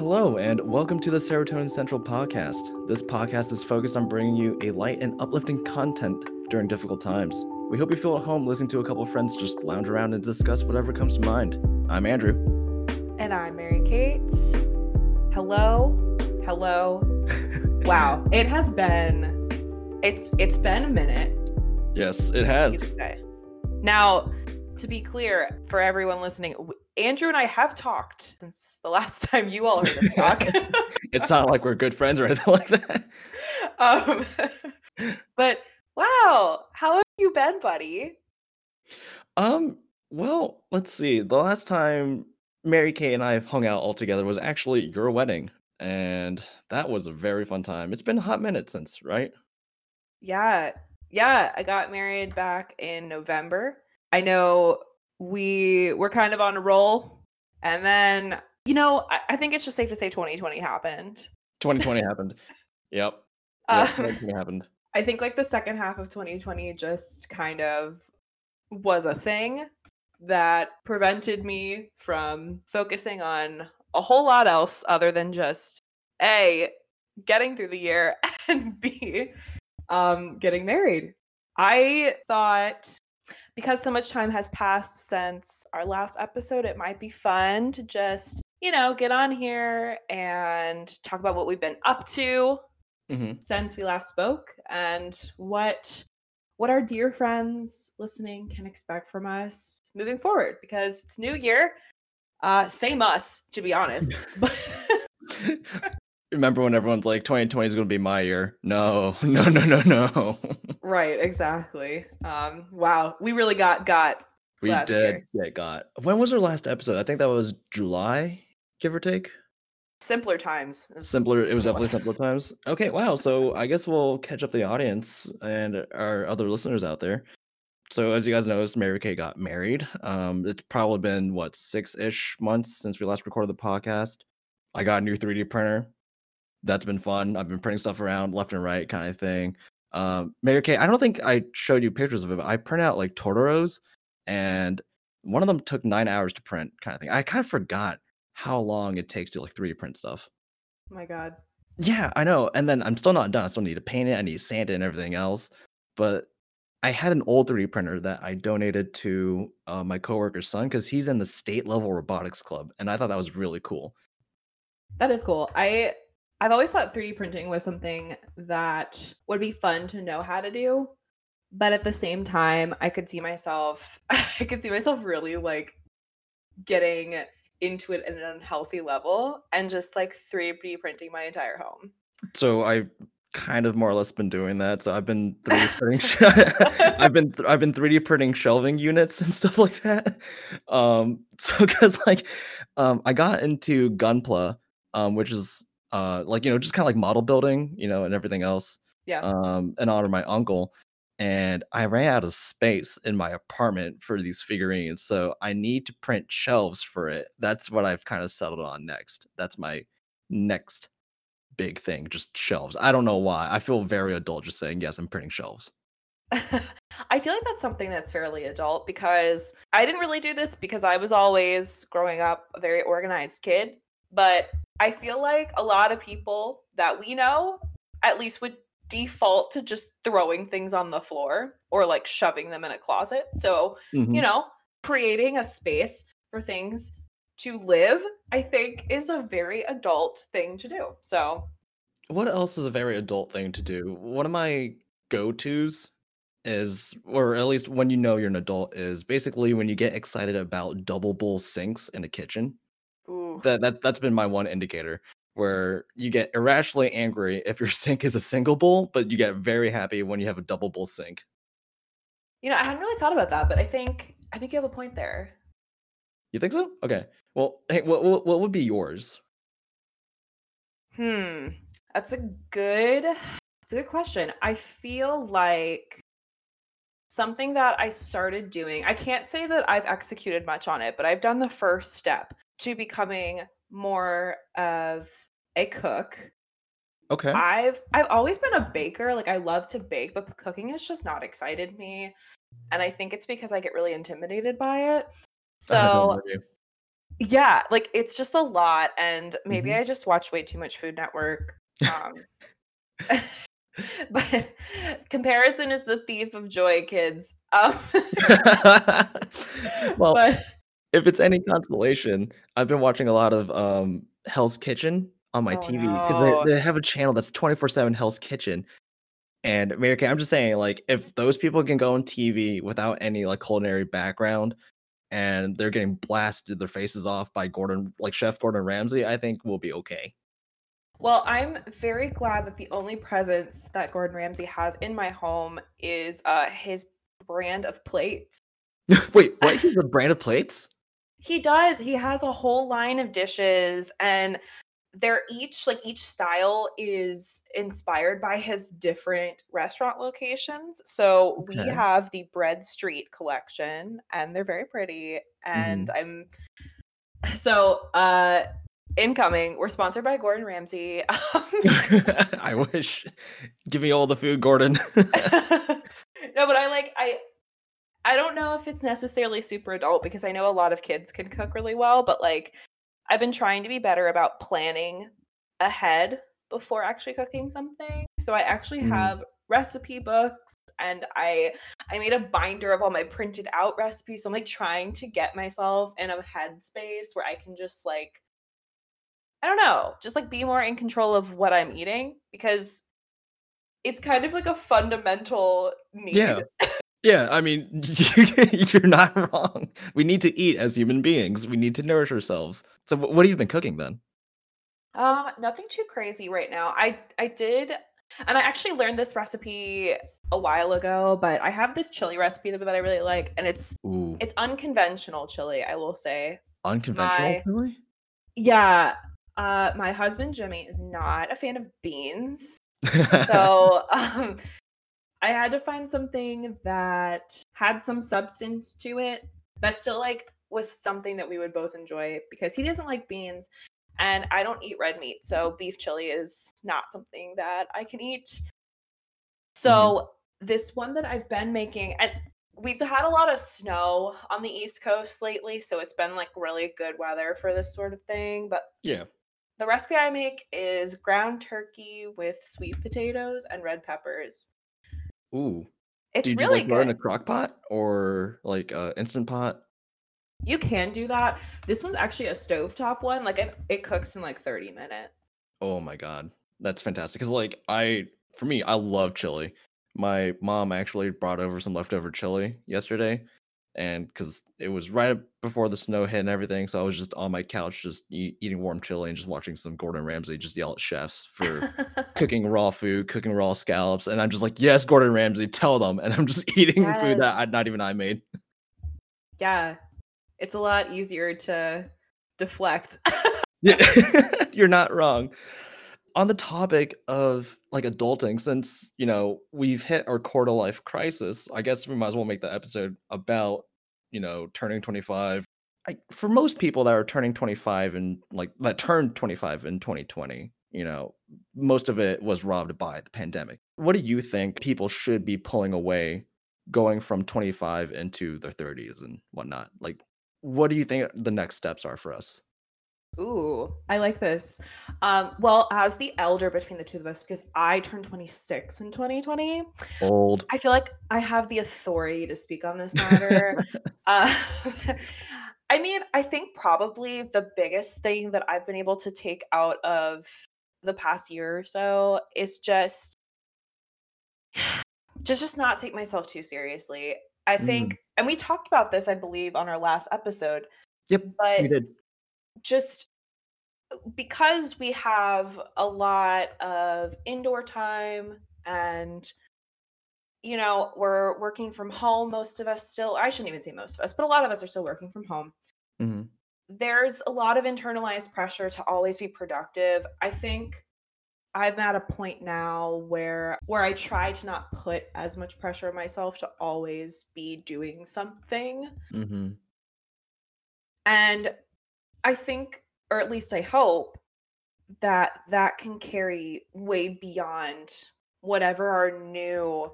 Hello, and welcome to the Serotonin Central podcast. This podcast is focused on bringing you a light and uplifting content during difficult times. We hope you feel at home listening to a couple of friends just lounge around and discuss whatever comes to mind. I'm Andrew. And I'm Mary Kate. Hello. Wow, it's been a minute. Yes, it has. Now, to be clear for everyone listening, Andrew and I have talked since the last time you all heard us talk. It's not like we're good friends or anything like that. But wow, how have you been, buddy? Well, let's see. The last time Mary Kay and I have hung out all together was actually your wedding, and that was a very fun time. It's been a hot minute since, right? Yeah. I got married back in November. I know we were kind of on a roll, and then, you know, I think it's just safe to say 2020 happened. 2020 happened. Yep. Yeah, 2020 happened. I think like the second half of 2020 just kind of was a thing that prevented me from focusing on a whole lot else other than just A, getting through the year, and B, getting married. I thought, because so much time has passed since our last episode, it might be fun to just, you know, get on here and talk about what we've been up to since we last spoke, and what our dear friends listening can expect from us moving forward, because it's new year. Same us, to be honest. Remember when everyone's like, 2020 is going to be my year. No. Right, exactly. Wow, we really got. We did get got. When was our last episode? I think that was July, give or take. Simpler times. It was definitely simpler times. Okay, wow. So I guess we'll catch up the audience and our other listeners out there. So as you guys noticed, Mary Kay got married. It's probably been, 6-ish months since we last recorded the podcast. I got a new 3D printer. That's been fun. I've been printing stuff around left and right kind of thing. Mary Kay, I don't think I showed you pictures of it, but I print out like Tortoros, and one of them took 9 hours to print kind of thing. I kind of forgot how long it takes to like 3D print stuff. Oh my God. Yeah, I know. And then I'm still not done. I still need to paint it. I need to sand it and everything else. But I had an old 3D printer that I donated to my coworker's son because he's in the state level robotics club. And I thought that was really cool. That is cool. I've always thought 3D printing was something that would be fun to know how to do, but at the same time, I could see myself really like getting into it at an unhealthy level and just like 3D printing my entire home. So I've kind of more or less been doing that. So I've been 3D printing. I've been 3D printing shelving units and stuff like that. So because I got into Gunpla, which is just kind of like model building, you know, and everything else. Yeah. In honor of my uncle. And I ran out of space in my apartment for these figurines. So I need to print shelves for it. That's what I've kind of settled on next. That's my next big thing, just shelves. I don't know why. I feel very adult just saying, yes, I'm printing shelves. I feel like that's something that's fairly adult, because I didn't really do this because I was always, growing up, a very organized kid. But I feel like a lot of people that we know at least would default to just throwing things on the floor or like shoving them in a closet. So, you know, creating a space for things to live, I think, is a very adult thing to do. So, what else is a very adult thing to do? One of my go-tos is, or at least when you know you're an adult, is basically when you get excited about double bowl sinks in a kitchen. That's been my one indicator, where you get irrationally angry if your sink is a single bowl, but you get very happy when you have a double bowl sink. You know, I hadn't really thought about that, but I think you have a point there. You think so? Okay. Well, hey, what would be yours? That's a good question. I feel like something that I started doing, I can't say that I've executed much on it, but I've done the first step to becoming more of a cook. Okay. I've always been a baker. Like, I love to bake, but cooking has just not excited me. And I think it's because I get really intimidated by it. So Yeah, like it's just a lot, and maybe I just watch way too much Food Network. But comparison is the thief of joy, kids. Well, but if it's any consolation, I've been watching a lot of Hell's Kitchen on my TV because they have a channel that's 24/7 Hell's Kitchen. And Mary Kay, I'm just saying, like, if those people can go on TV without any like culinary background, and they're getting blasted their faces off by Chef Gordon Ramsay, I think we'll be okay. Well, I'm very glad that the only presence that Gordon Ramsay has in my home is his brand of plates. Wait, what? He's a brand of plates? He does. He has a whole line of dishes, and they're each style is inspired by his different restaurant locations. So we have the Bread Street collection, and they're very pretty. And incoming, we're sponsored by Gordon Ramsay. I wish. Give me all the food, Gordon. No, but I don't know if it's necessarily super adult, because I know a lot of kids can cook really well, but like I've been trying to be better about planning ahead before actually cooking something. So I actually have recipe books, and I made a binder of all my printed out recipes. So I'm like trying to get myself in a headspace where I can just like, I don't know, just like be more in control of what I'm eating, because it's kind of like a fundamental need. Yeah, I mean, you're not wrong. We need to eat as human beings. We need to nourish ourselves. So what have you been cooking then? Nothing too crazy right now. I did, and I actually learned this recipe a while ago, but I have this chili recipe that I really like, and it's unconventional chili, I will say. Unconventional chili? Yeah. My husband, Jimmy, is not a fan of beans. So, I had to find something that had some substance to it that still like was something that we would both enjoy, because he doesn't like beans and I don't eat red meat. So beef chili is not something that I can eat. So this one that I've been making, and we've had a lot of snow on the East Coast lately, so it's been like really good weather for this sort of thing. But yeah, the recipe I make is ground turkey with sweet potatoes and red peppers. Ooh, it's do you really good. Put in a crock pot or like an instant pot? You can do that. This one's actually a stovetop one. Like it cooks in like 30 minutes. Oh my god, that's fantastic. Cause like I love chili. My mom actually brought over some leftover chili yesterday, and cause it was right before the snow hit and everything, so I was just on my couch just eating warm chili and just watching some Gordon Ramsay just yell at chefs for cooking raw food, cooking raw scallops, and I'm just like, yes, Gordon Ramsay, tell them, and I'm just eating food that not even I made. Yeah, it's a lot easier to deflect. You're not wrong. On the topic of like adulting, since you know we've hit our quarter life crisis, I guess we might as well make the episode about turning 25. For most people that are turning 25 and like that turned 25 in 2020, most of it was robbed by the pandemic. What do you think people should be pulling away going from 25 into their 30s and whatnot? Like, what do you think the next steps are for us? Ooh, I like this. Well, as the elder between the two of us, because I turned 26 in 2020. Old. I feel like I have the authority to speak on this matter. I mean, I think probably the biggest thing that I've been able to take out of the past year or so is just not take myself too seriously. I think, and we talked about this, I believe, on our last episode. Yep, but we did. Just because we have a lot of indoor time and, we're working from home, most of us still, I shouldn't even say most of us, but a lot of us are still working from home. Mm-hmm. There's a lot of internalized pressure to always be productive. I think I'm at a point now where I try to not put as much pressure on myself to always be doing something. Mm-hmm. And I think, or at least I hope, that can carry way beyond whatever our new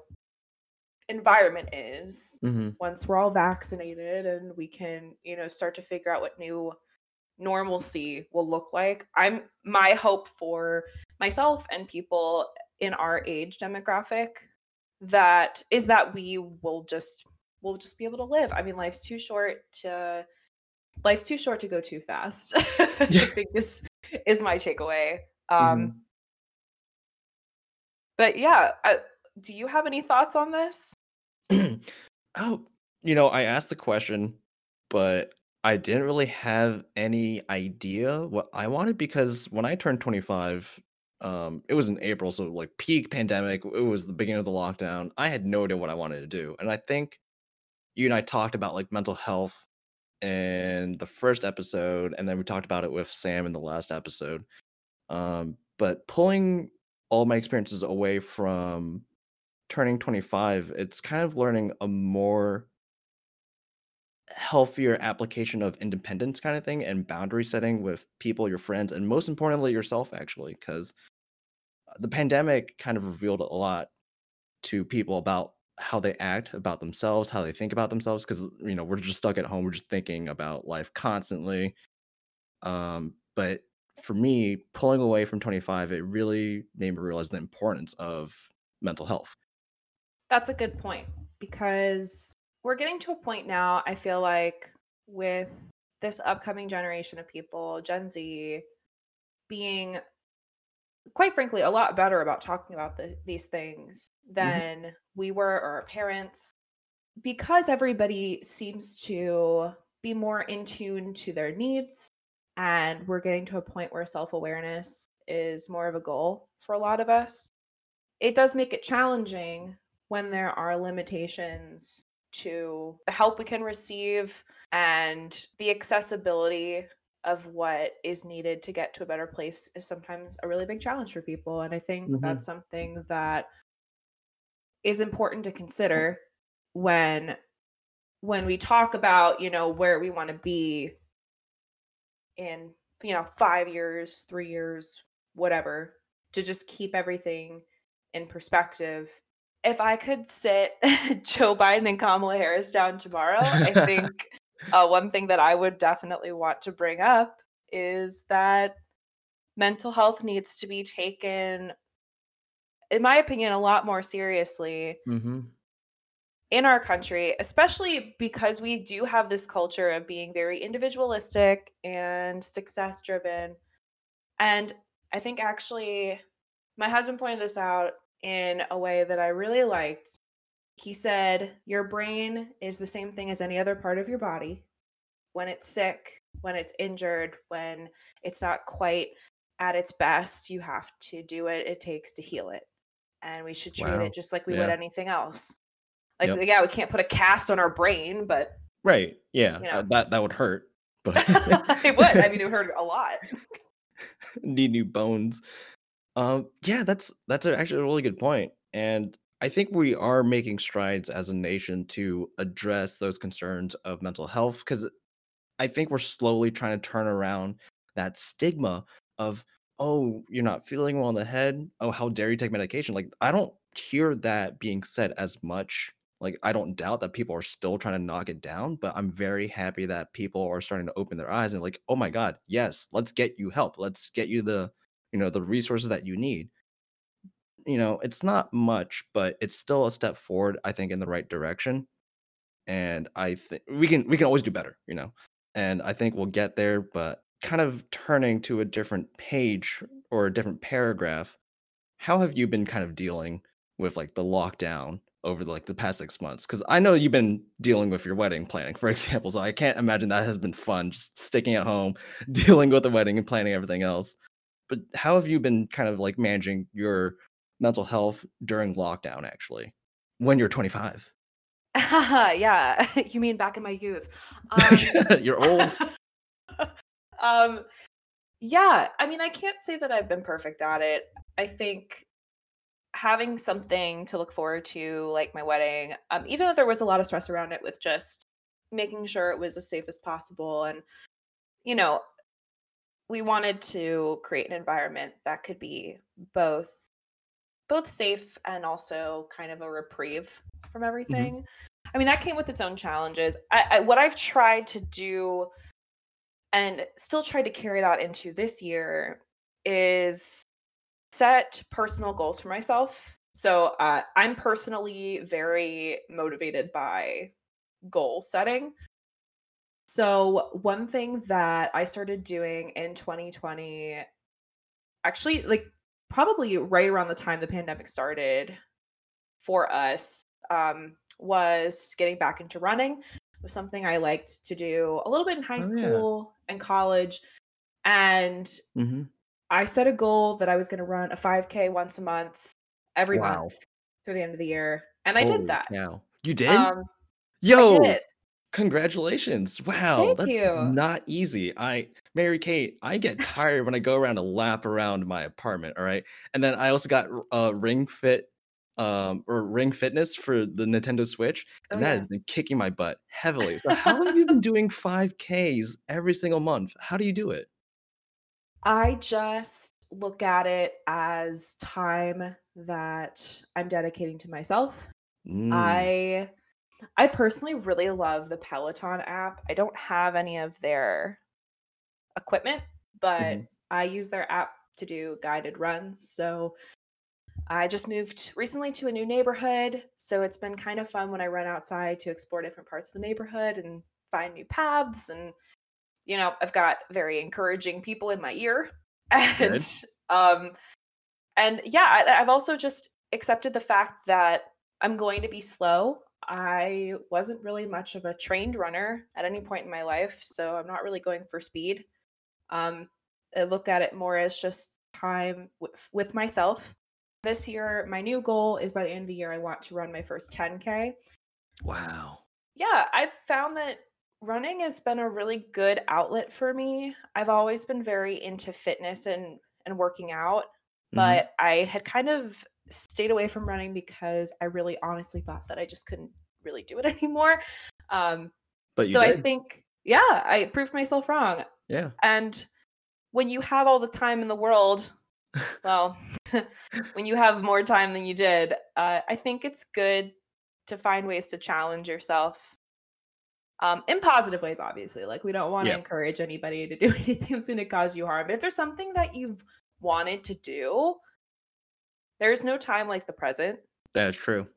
environment is once we're all vaccinated and we can, start to figure out what new normalcy will look like. My hope for myself and people in our age demographic that is that we'll just be able to live. I mean, life's too short to go too fast. Yeah. I think this is my takeaway. Mm-hmm. But yeah, do you have any thoughts on this? I asked the question, but I didn't really have any idea what I wanted, because when I turned 25, it was in April, so like peak pandemic, it was the beginning of the lockdown. I had no idea what I wanted to do. And I think you and I talked about like mental health in the first episode, and then we talked about it with Sam in the last episode. But pulling all my experiences away from turning 25, it's kind of learning a more healthier application of independence kind of thing, and boundary setting with people, your friends, and most importantly yourself, actually, because the pandemic kind of revealed a lot to people about how they act about themselves, how they think about themselves, because we're just stuck at home, we're just thinking about life constantly. But for me, pulling away from 25, it really made me realize the importance of mental health. That's a good point, because we're getting to a point now, I feel like, with this upcoming generation of people, Gen Z, being, quite frankly, a lot better about talking about these things than mm-hmm. we were, or our parents, because everybody seems to be more in tune to their needs. And we're getting to a point where self-awareness is more of a goal for a lot of us. It does make it challenging when there are limitations to the help we can receive and the accessibility of what is needed to get to a better place is sometimes a really big challenge for people. And I think mm-hmm. that's something that is important to consider when we talk about, where we want to be in, 5 years, 3 years, whatever, to just keep everything in perspective. If I could sit Joe Biden and Kamala Harris down tomorrow, I think one thing that I would definitely want to bring up is that mental health needs to be taken, in my opinion, a lot more seriously mm-hmm. in our country, especially because we do have this culture of being very individualistic and success driven. And I think actually my husband pointed this out in a way that I really liked. He said, your brain is the same thing as any other part of your body. When it's sick, when it's injured, when it's not quite at its best, you have to do what it takes to heal it. And we should treat it just like we would anything else. Like, yeah, we can't put a cast on our brain, but... Right, yeah, that would hurt. But it would. I mean, it hurt a lot. Need new bones. Yeah, that's actually a really good point. And I think we are making strides as a nation to address those concerns of mental health, because I think we're slowly trying to turn around that stigma of, oh, you're not feeling well in the head. Oh, how dare you take medication? Like, I don't hear that being said as much. Like, I don't doubt that people are still trying to knock it down, but I'm very happy that people are starting to open their eyes and like, oh my God, yes, let's get you help. Let's get you the... the resources that you need. It's not much, but it's still a step forward, I think, in the right direction. And I think we can always do better, and I think we'll get there. But kind of turning to a different page or a different paragraph, how have you been kind of dealing with like the lockdown over like the past 6 months? Because I know you've been dealing with your wedding planning, for example. So I can't imagine that has been fun, just sticking at home, dealing with the wedding and planning everything else. But how have you been kind of like managing your mental health during lockdown, actually, when you're 25? Yeah, you mean back in my youth. You're old. Yeah, I mean, I can't say that I've been perfect at it. I think having something to look forward to, like my wedding, even though there was a lot of stress around it with just making sure it was as safe as possible and, we wanted to create an environment that could be both safe and also kind of a reprieve from everything. Mm-hmm. I mean, that came with its own challenges. What I've tried to do and still tried to carry that into this year, is set personal goals for myself. So I'm personally very motivated by goal setting. So one thing that I started doing in 2020, actually, like probably right around the time the pandemic started for us, was getting back into running. It was something I liked to do a little bit in high school and college. And I set a goal that I was going to run a 5K once a month, every month through the end of the year. And I did that. Now you did? I did. Congratulations. Wow. Thank you. Not easy. Mary Kate, I get tired when I go around a lap around my apartment. All right. And then I also got Ring Fit or Ring Fitness for the Nintendo Switch. And that has been kicking my butt heavily. So how have you been doing 5Ks every single month? How do you do it? I just look at it as time that I'm dedicating to myself. I personally really love the Peloton app. I don't have any of their equipment, but I use their app to do guided runs. So I just moved recently to a new neighborhood. So it's been kind of fun when I run outside to explore different parts of the neighborhood and find new paths. And, you know, I've got very encouraging people in my ear. And, I've also just accepted the fact that I'm going to be slow. I wasn't really much of a trained runner at any point in my life, so I'm not really going for speed. I look at it more as just time with myself. This year, my new goal is by the end of the year, I want to run my first 10K. Wow. Yeah, I've found that running has been a really good outlet for me. I've always been very into fitness and working out, but I had kind of stayed away from running because I really honestly thought that I just couldn't really do it anymore. But so did. I think, I proved myself wrong. Yeah. And when you have all the time in the world, well, when you have more time than you did, I think it's good to find ways to challenge yourself in positive ways, obviously. Like, we don't want to encourage anybody to do anything that's going to cause you harm. But if there's something that you've wanted to do, there's no time like the present. That is true.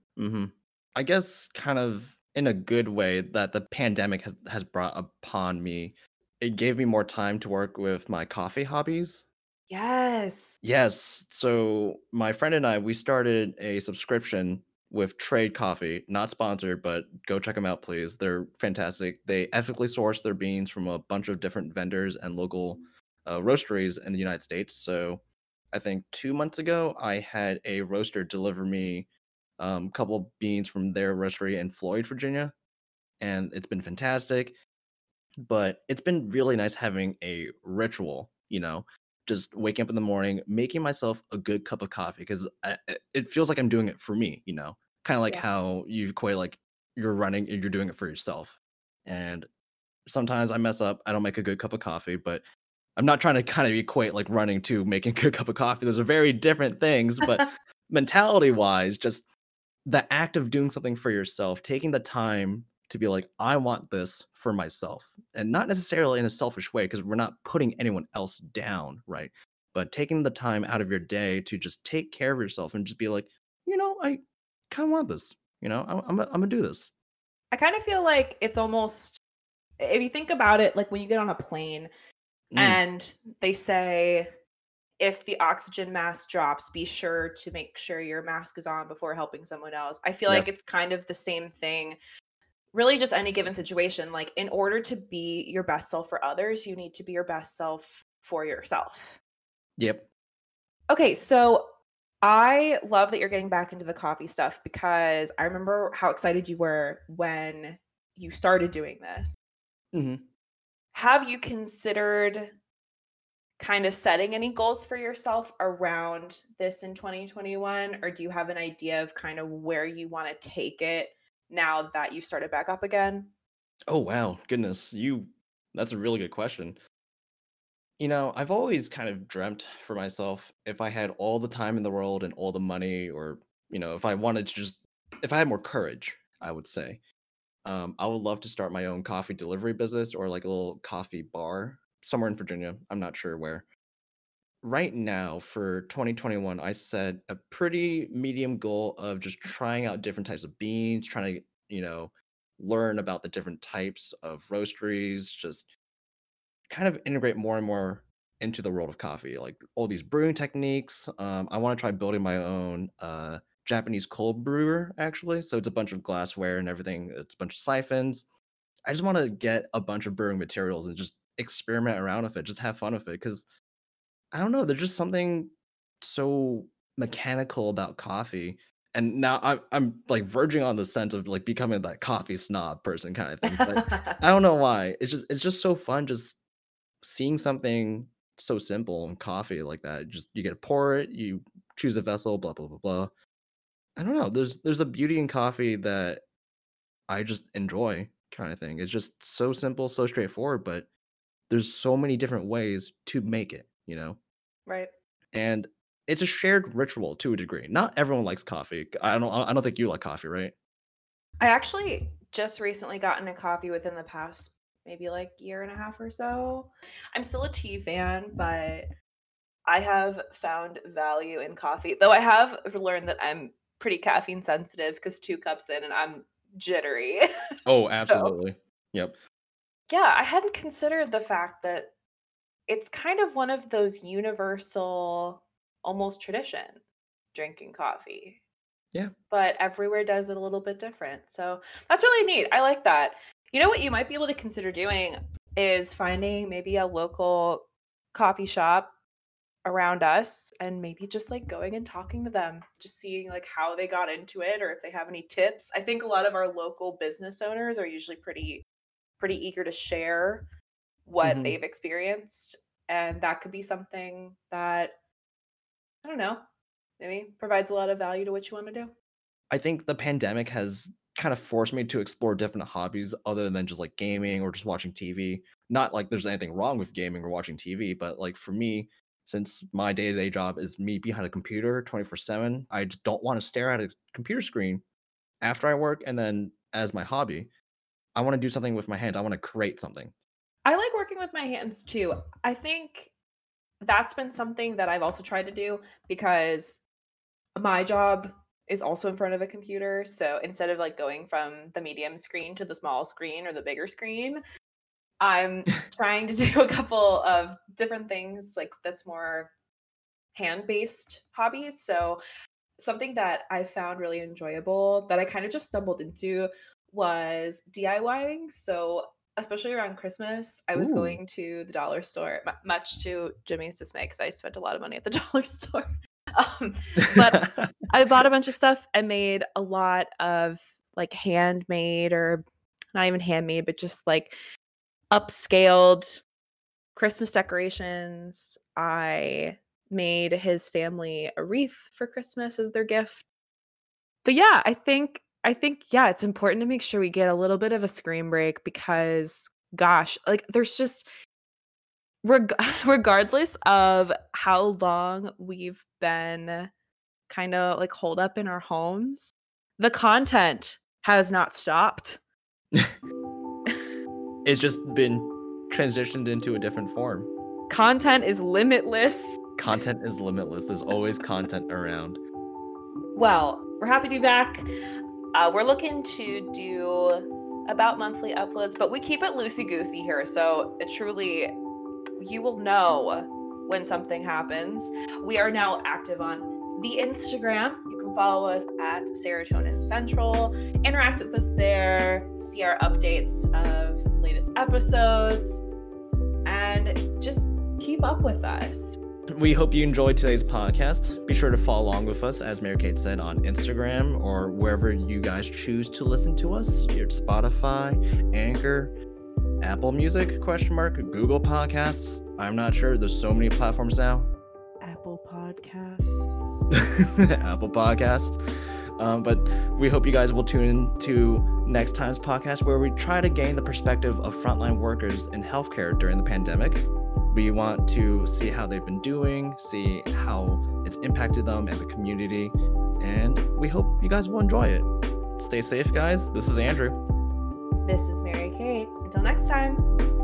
I guess kind of in a good way that the pandemic has brought upon me, it gave me more time to work with my coffee hobbies. Yes. So my friend and I, we started a subscription with Trade Coffee. Not sponsored, but go check them out, please. They're fantastic. They ethically source their beans from a bunch of different vendors and local roasteries in the United States. So I think 2 months ago, I had a roaster deliver me a couple of beans from their roastery in Floyd, Virginia, and it's been fantastic. But it's been really nice having a ritual, you know, just waking up in the morning, making myself a good cup of coffee, because it feels like I'm doing it for me, you know, kind of like how you equate like you're running and you're doing it for yourself. And sometimes I mess up. I don't make a good cup of coffee, but I'm not trying to kind of equate like running to making a cup of coffee. Those are very different things, but mentality wise, just the act of doing something for yourself, taking the time to be like, I want this for myself, and not necessarily in a selfish way, because we're not putting anyone else down. Right. But taking the time out of your day to just take care of yourself and just be like, you know, I kind of want this, you know, I'm going to do this. I kind of feel like it's almost, if you think about it, like when you get on a plane, and they say, if the oxygen mask drops, be sure to make sure your mask is on before helping someone else. I feel like it's kind of the same thing. Really, just any given situation. Like, in order to be your best self for others, you need to be your best self for yourself. Yep. Okay, so I love that you're getting back into the coffee stuff, because I remember how excited you were when you started doing this. Have you considered kind of setting any goals for yourself around this in 2021? Or do you have an idea of kind of where you want to take it now that you started back up again? Oh, wow. Goodness. That's a really good question. You know, I've always kind of dreamt for myself, if I had all the time in the world and all the money, or, you know, if I had more courage, I would say. I would love to start my own coffee delivery business or like a little coffee bar somewhere in Virginia. I'm not sure where. Right now for 2021, I set a pretty medium goal of just trying out different types of beans, trying to, you know, learn about the different types of roasteries, just kind of integrate more and more into the world of coffee, like all these brewing techniques. I want to try building my own Japanese cold brewer, actually. So it's a bunch of glassware and everything. It's a bunch of siphons. I just want to get a bunch of brewing materials and just experiment around with it, just have fun with it. Because I don't know, there's just something so mechanical about coffee. And now I'm like verging on the sense of like becoming that coffee snob person kind of thing. But I don't know why. It's just so fun just seeing something so simple in coffee like that. Just you get to pour it, you choose a vessel, blah blah blah blah. I don't know. There's a beauty in coffee that I just enjoy kind of thing. It's just so simple, so straightforward, but there's so many different ways to make it, you know? Right. And it's a shared ritual to a degree. Not everyone likes coffee. I don't think you like coffee, right? I actually just recently got into coffee within the past maybe like year and a half or so. I'm still a tea fan, but I have found value in coffee. Though I have learned that I'm pretty caffeine sensitive because 2 cups in and I'm jittery. Oh, absolutely. So, yep. Yeah, I hadn't considered the fact that it's kind of one of those universal almost tradition, drinking coffee. Yeah. But everywhere does it a little bit different. So that's really neat. I like that. You know what you might be able to consider doing is finding maybe a local coffee shop around us and maybe just like going and talking to them, just seeing like how they got into it or if they have any tips. I think a lot of our local business owners are usually pretty eager to share what mm-hmm. they've experienced. And that could be something that, I don't know, maybe provides a lot of value to what you want to do. I think the pandemic has kind of forced me to explore different hobbies other than just like gaming or just watching TV. Not like there's anything wrong with gaming or watching TV, but like for me, since my day-to-day job is me behind a computer 24/7, I just don't want to stare at a computer screen after I work. And then as my hobby, I want to do something with my hands. I want to create something. I like working with my hands too. I think that's been something that I've also tried to do because my job is also in front of a computer. So instead of like going from the medium screen to the small screen or the bigger screen, I'm trying to do a couple of different things like that's more hand-based hobbies. So something that I found really enjoyable that I kind of just stumbled into was DIYing. So especially around Christmas, I was going to the dollar store, much to Jimmy's dismay, because I spent a lot of money at the dollar store. But I bought a bunch of stuff and made a lot of like handmade, or not even handmade, but just like upscaled Christmas decorations. I made his family a wreath for Christmas as their gift. But yeah, I think, yeah, it's important to make sure we get a little bit of a screen break because, gosh, like there's just, regardless of how long we've been kind of like holed up in our homes, the content has not stopped. It's just been transitioned into a different form. Content is limitless. Content is limitless. There's always content around. Well, we're happy to be back. We're looking to do about monthly uploads, but we keep it loosey-goosey here. So truly, you will know when something happens. We are now active on the Instagram. You can follow us at Serotonin Central. Interact with us there. See our updates of latest episodes. And just keep up with us. We hope you enjoyed today's podcast. Be sure to follow along with us, as Mary Kate said, on Instagram or wherever you guys choose to listen to us. Your Spotify, Anchor, Apple Music, Google Podcasts. I'm not sure. There's so many platforms now. Apple Podcasts. Apple Podcasts. But we hope you guys will tune in to next time's podcast, where we try to gain the perspective of frontline workers in healthcare during the pandemic. We want to see how they've been doing, see how it's impacted them and the community, and we hope you guys will enjoy it. Stay safe, guys. This is Andrew. This is Mary Kate. Until next time.